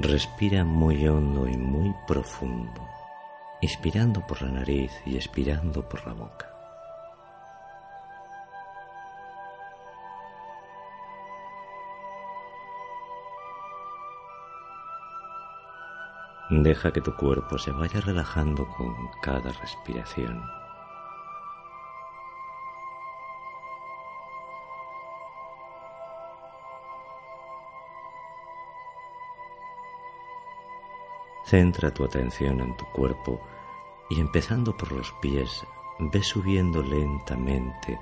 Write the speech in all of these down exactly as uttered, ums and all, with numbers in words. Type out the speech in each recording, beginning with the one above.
Respira muy hondo y muy profundo, inspirando por la nariz y expirando por la boca. Deja que tu cuerpo se vaya relajando con cada respiración. Centra tu atención en tu cuerpo y, empezando por los pies, ve subiendo lentamente,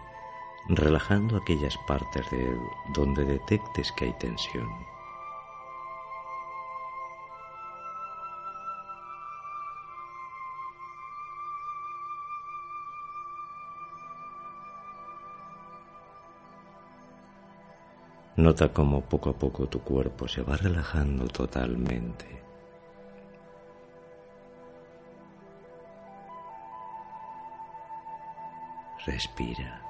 relajando aquellas partes de él donde detectes que hay tensión. Nota cómo poco a poco tu cuerpo se va relajando totalmente. Respira.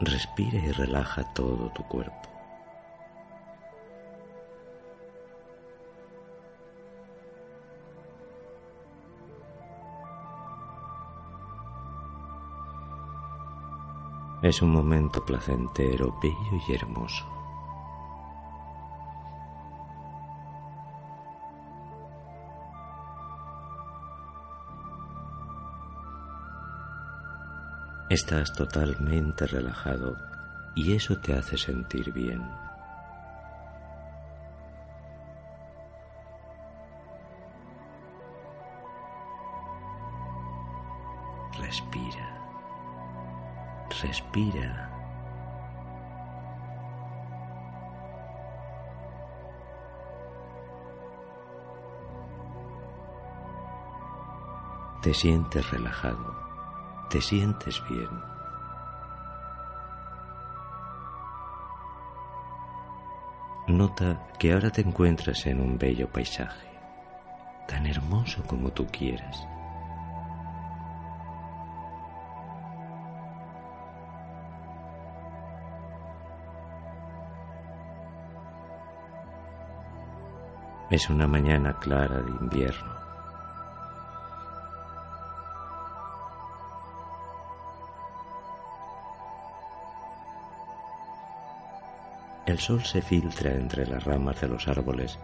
Respira y relaja todo tu cuerpo. Es un momento placentero, bello y hermoso. Estás totalmente relajado y eso te hace sentir bien. Respira. Respira. Te sientes relajado. Te sientes bien. Nota que ahora te encuentras en un bello paisaje, tan hermoso como tú quieras. Es una mañana clara de invierno. El sol se filtra entre las ramas de los árboles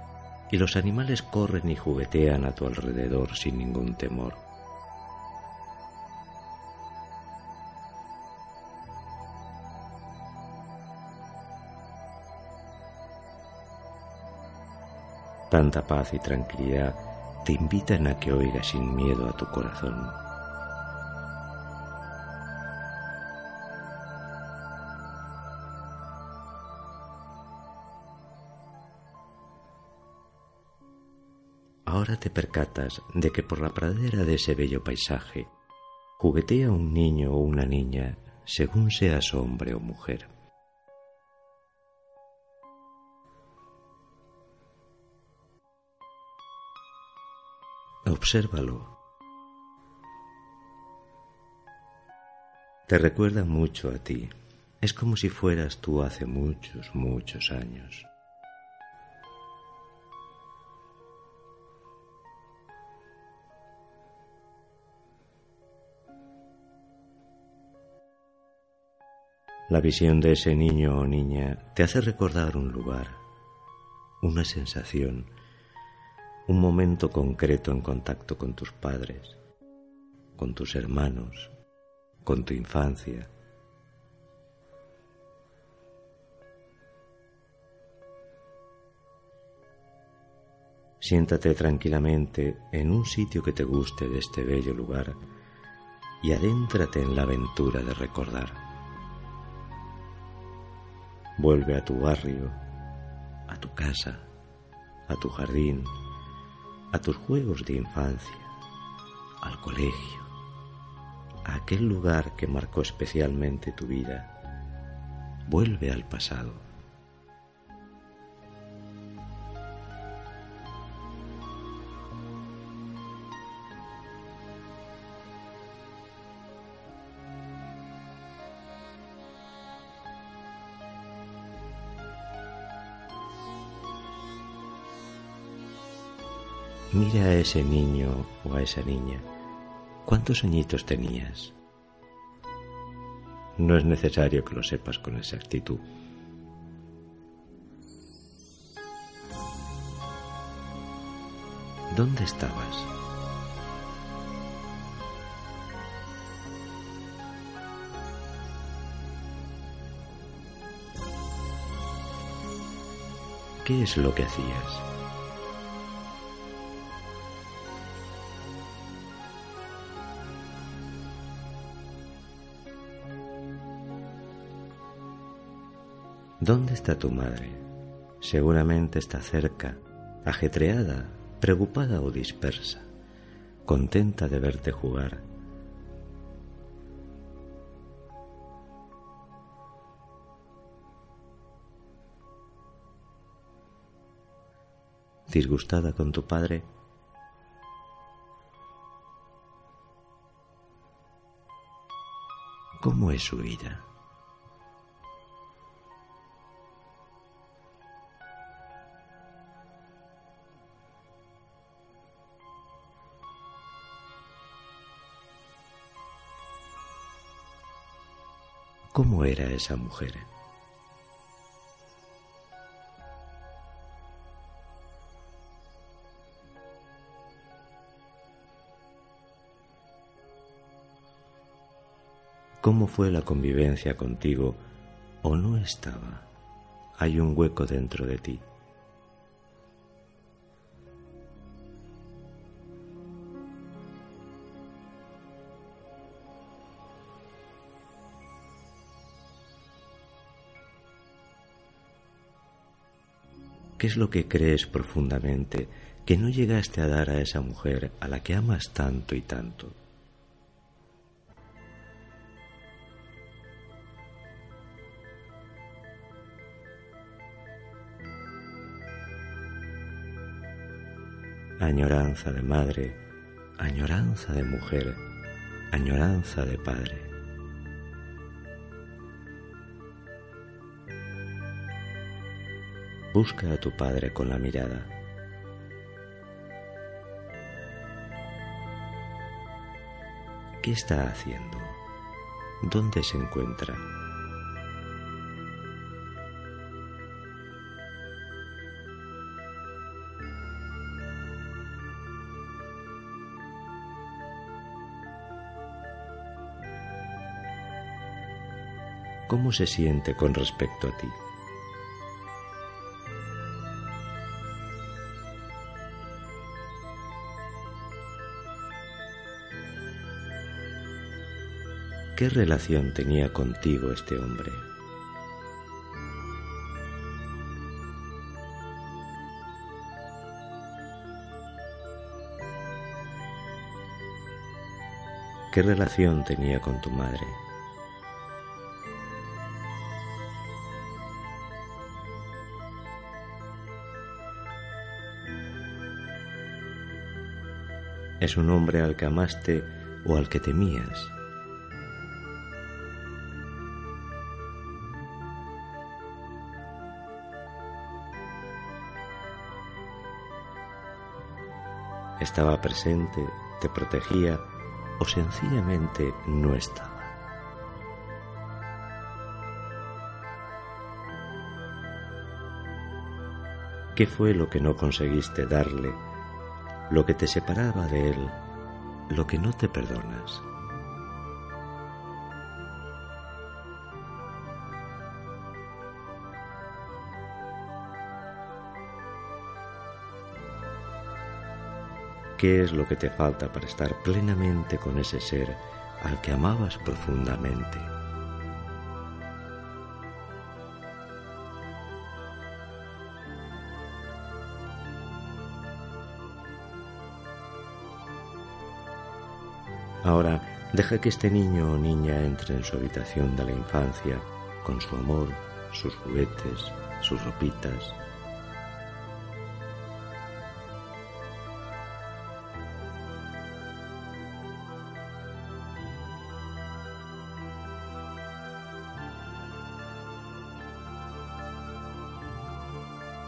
y los animales corren y juguetean a tu alrededor sin ningún temor. Tanta paz y tranquilidad te invitan a que oigas sin miedo a tu corazón. Ahora te percatas de que por la pradera de ese bello paisaje juguetea un niño o una niña, según seas hombre o mujer. Obsérvalo. Te recuerda mucho a ti. Es como si fueras tú hace muchos, muchos años. La visión de ese niño o niña te hace recordar un lugar, una sensación, un momento concreto en contacto con tus padres, con tus hermanos, con tu infancia. Siéntate tranquilamente en un sitio que te guste de este bello lugar y adéntrate en la aventura de recordar. Vuelve a tu barrio, a tu casa, a tu jardín, a tus juegos de infancia, al colegio, a aquel lugar que marcó especialmente tu vida. Vuelve al pasado. Mira a ese niño o a esa niña. ¿Cuántos añitos tenías? No es necesario que lo sepas con exactitud. ¿Dónde estabas? ¿Qué es lo que hacías? ¿Dónde está tu madre? Seguramente está cerca, ajetreada, preocupada o dispersa, contenta de verte jugar. ¿Disgustada con tu padre? ¿Cómo es su vida? ¿Cómo era esa mujer? ¿Cómo fue la convivencia contigo o no estaba? Hay un hueco dentro de ti. ¿Qué es lo que crees profundamente que no llegaste a dar a esa mujer a la que amas tanto y tanto? Añoranza de madre, añoranza de mujer, añoranza de padre. Busca a tu padre con la mirada. ¿Qué está haciendo? ¿Dónde se encuentra? ¿Cómo se siente con respecto a ti? ¿Qué relación tenía contigo este hombre? ¿Qué relación tenía con tu madre? ¿Es un hombre al que amaste o al que temías? ¿Estaba presente, te protegía o sencillamente no estaba? ¿Qué fue lo que no conseguiste darle, lo que te separaba de él, lo que no te perdonas? ¿Qué es lo que te falta para estar plenamente con ese ser al que amabas profundamente? Ahora, deja que este niño o niña entre en su habitación de la infancia, con su amor, sus juguetes, sus ropitas.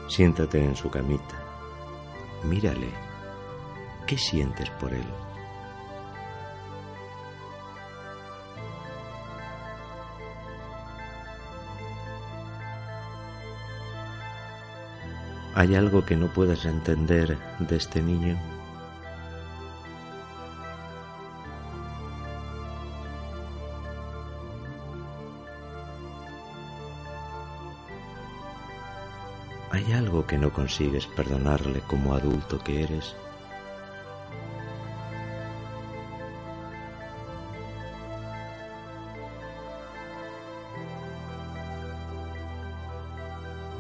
Siéntate en su camita, mírale, ¿Qué sientes por él? ¿Hay algo que no puedes entender de este niño? ¿Hay algo que no consigues perdonarle como adulto que eres?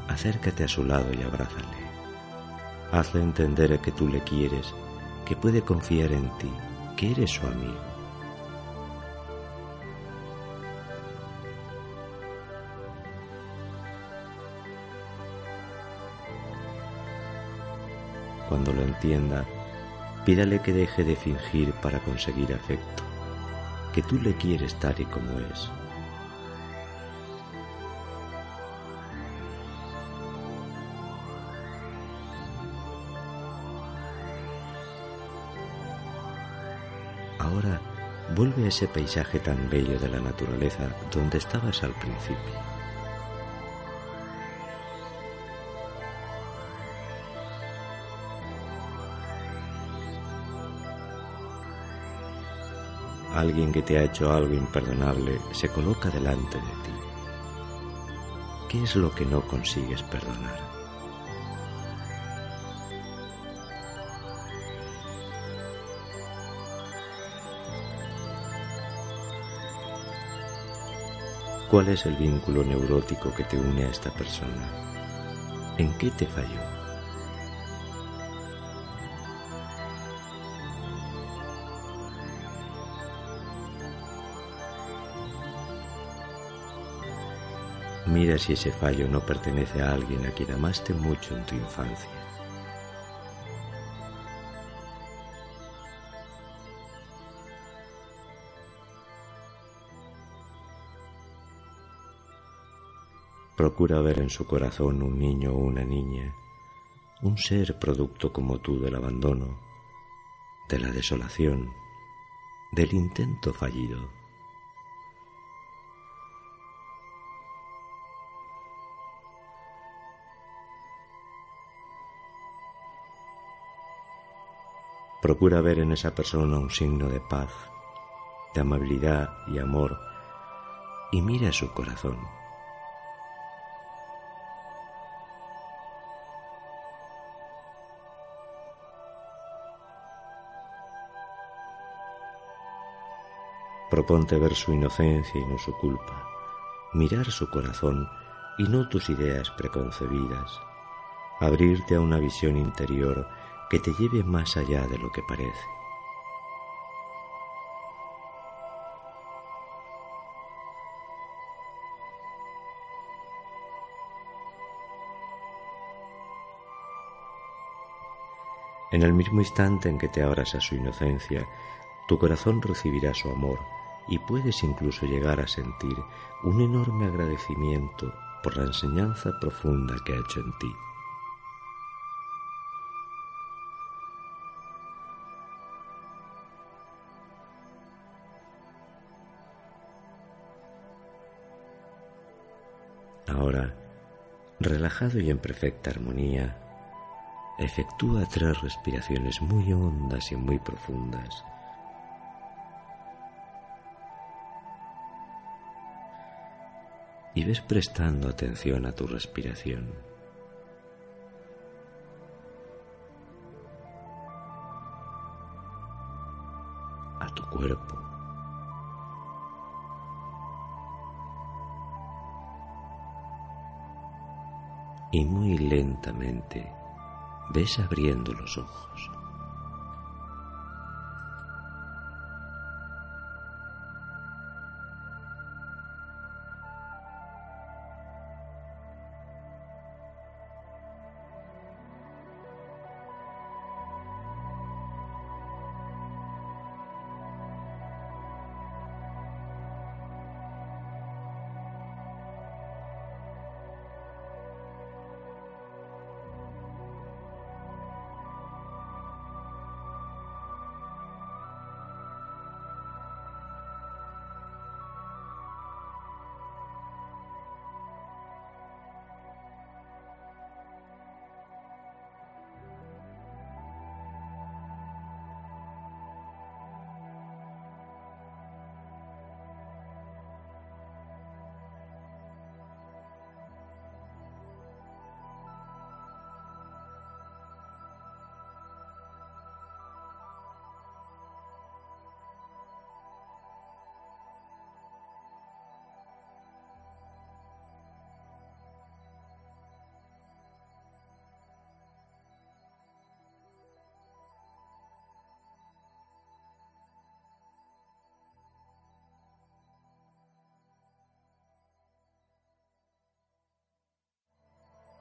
Acércate a su lado y abrázale. Hazle entender que tú le quieres, que puede confiar en ti, que eres su amigo. Cuando lo entienda, pídale que deje de fingir para conseguir afecto, que tú le quieres tal y como es. Ahora vuelve a ese paisaje tan bello de la naturaleza donde estabas al principio. Alguien que te ha hecho algo imperdonable se coloca delante de ti. ¿Qué es lo que no consigues perdonar? ¿Cuál es el vínculo neurótico que te une a esta persona? ¿En qué te falló? Mira si ese fallo no pertenece a alguien a quien amaste mucho en tu infancia. Procura ver en su corazón un niño o una niña, un ser producto como tú del abandono, de la desolación, del intento fallido. Procura ver en esa persona un signo de paz, de amabilidad y amor, y mira su corazón. Proponte ver su inocencia y no su culpa, mirar su corazón y no tus ideas preconcebidas, abrirte a una visión interior que te lleve más allá de lo que parece. En el mismo instante en que te abras a su inocencia, tu corazón recibirá su amor y puedes incluso llegar a sentir un enorme agradecimiento por la enseñanza profunda que ha hecho en ti. Ahora, relajado y en perfecta armonía, efectúa tres respiraciones muy hondas y muy profundas. Y ves prestando atención a tu respiración. A tu cuerpo. Y muy lentamente ves abriendo los ojos.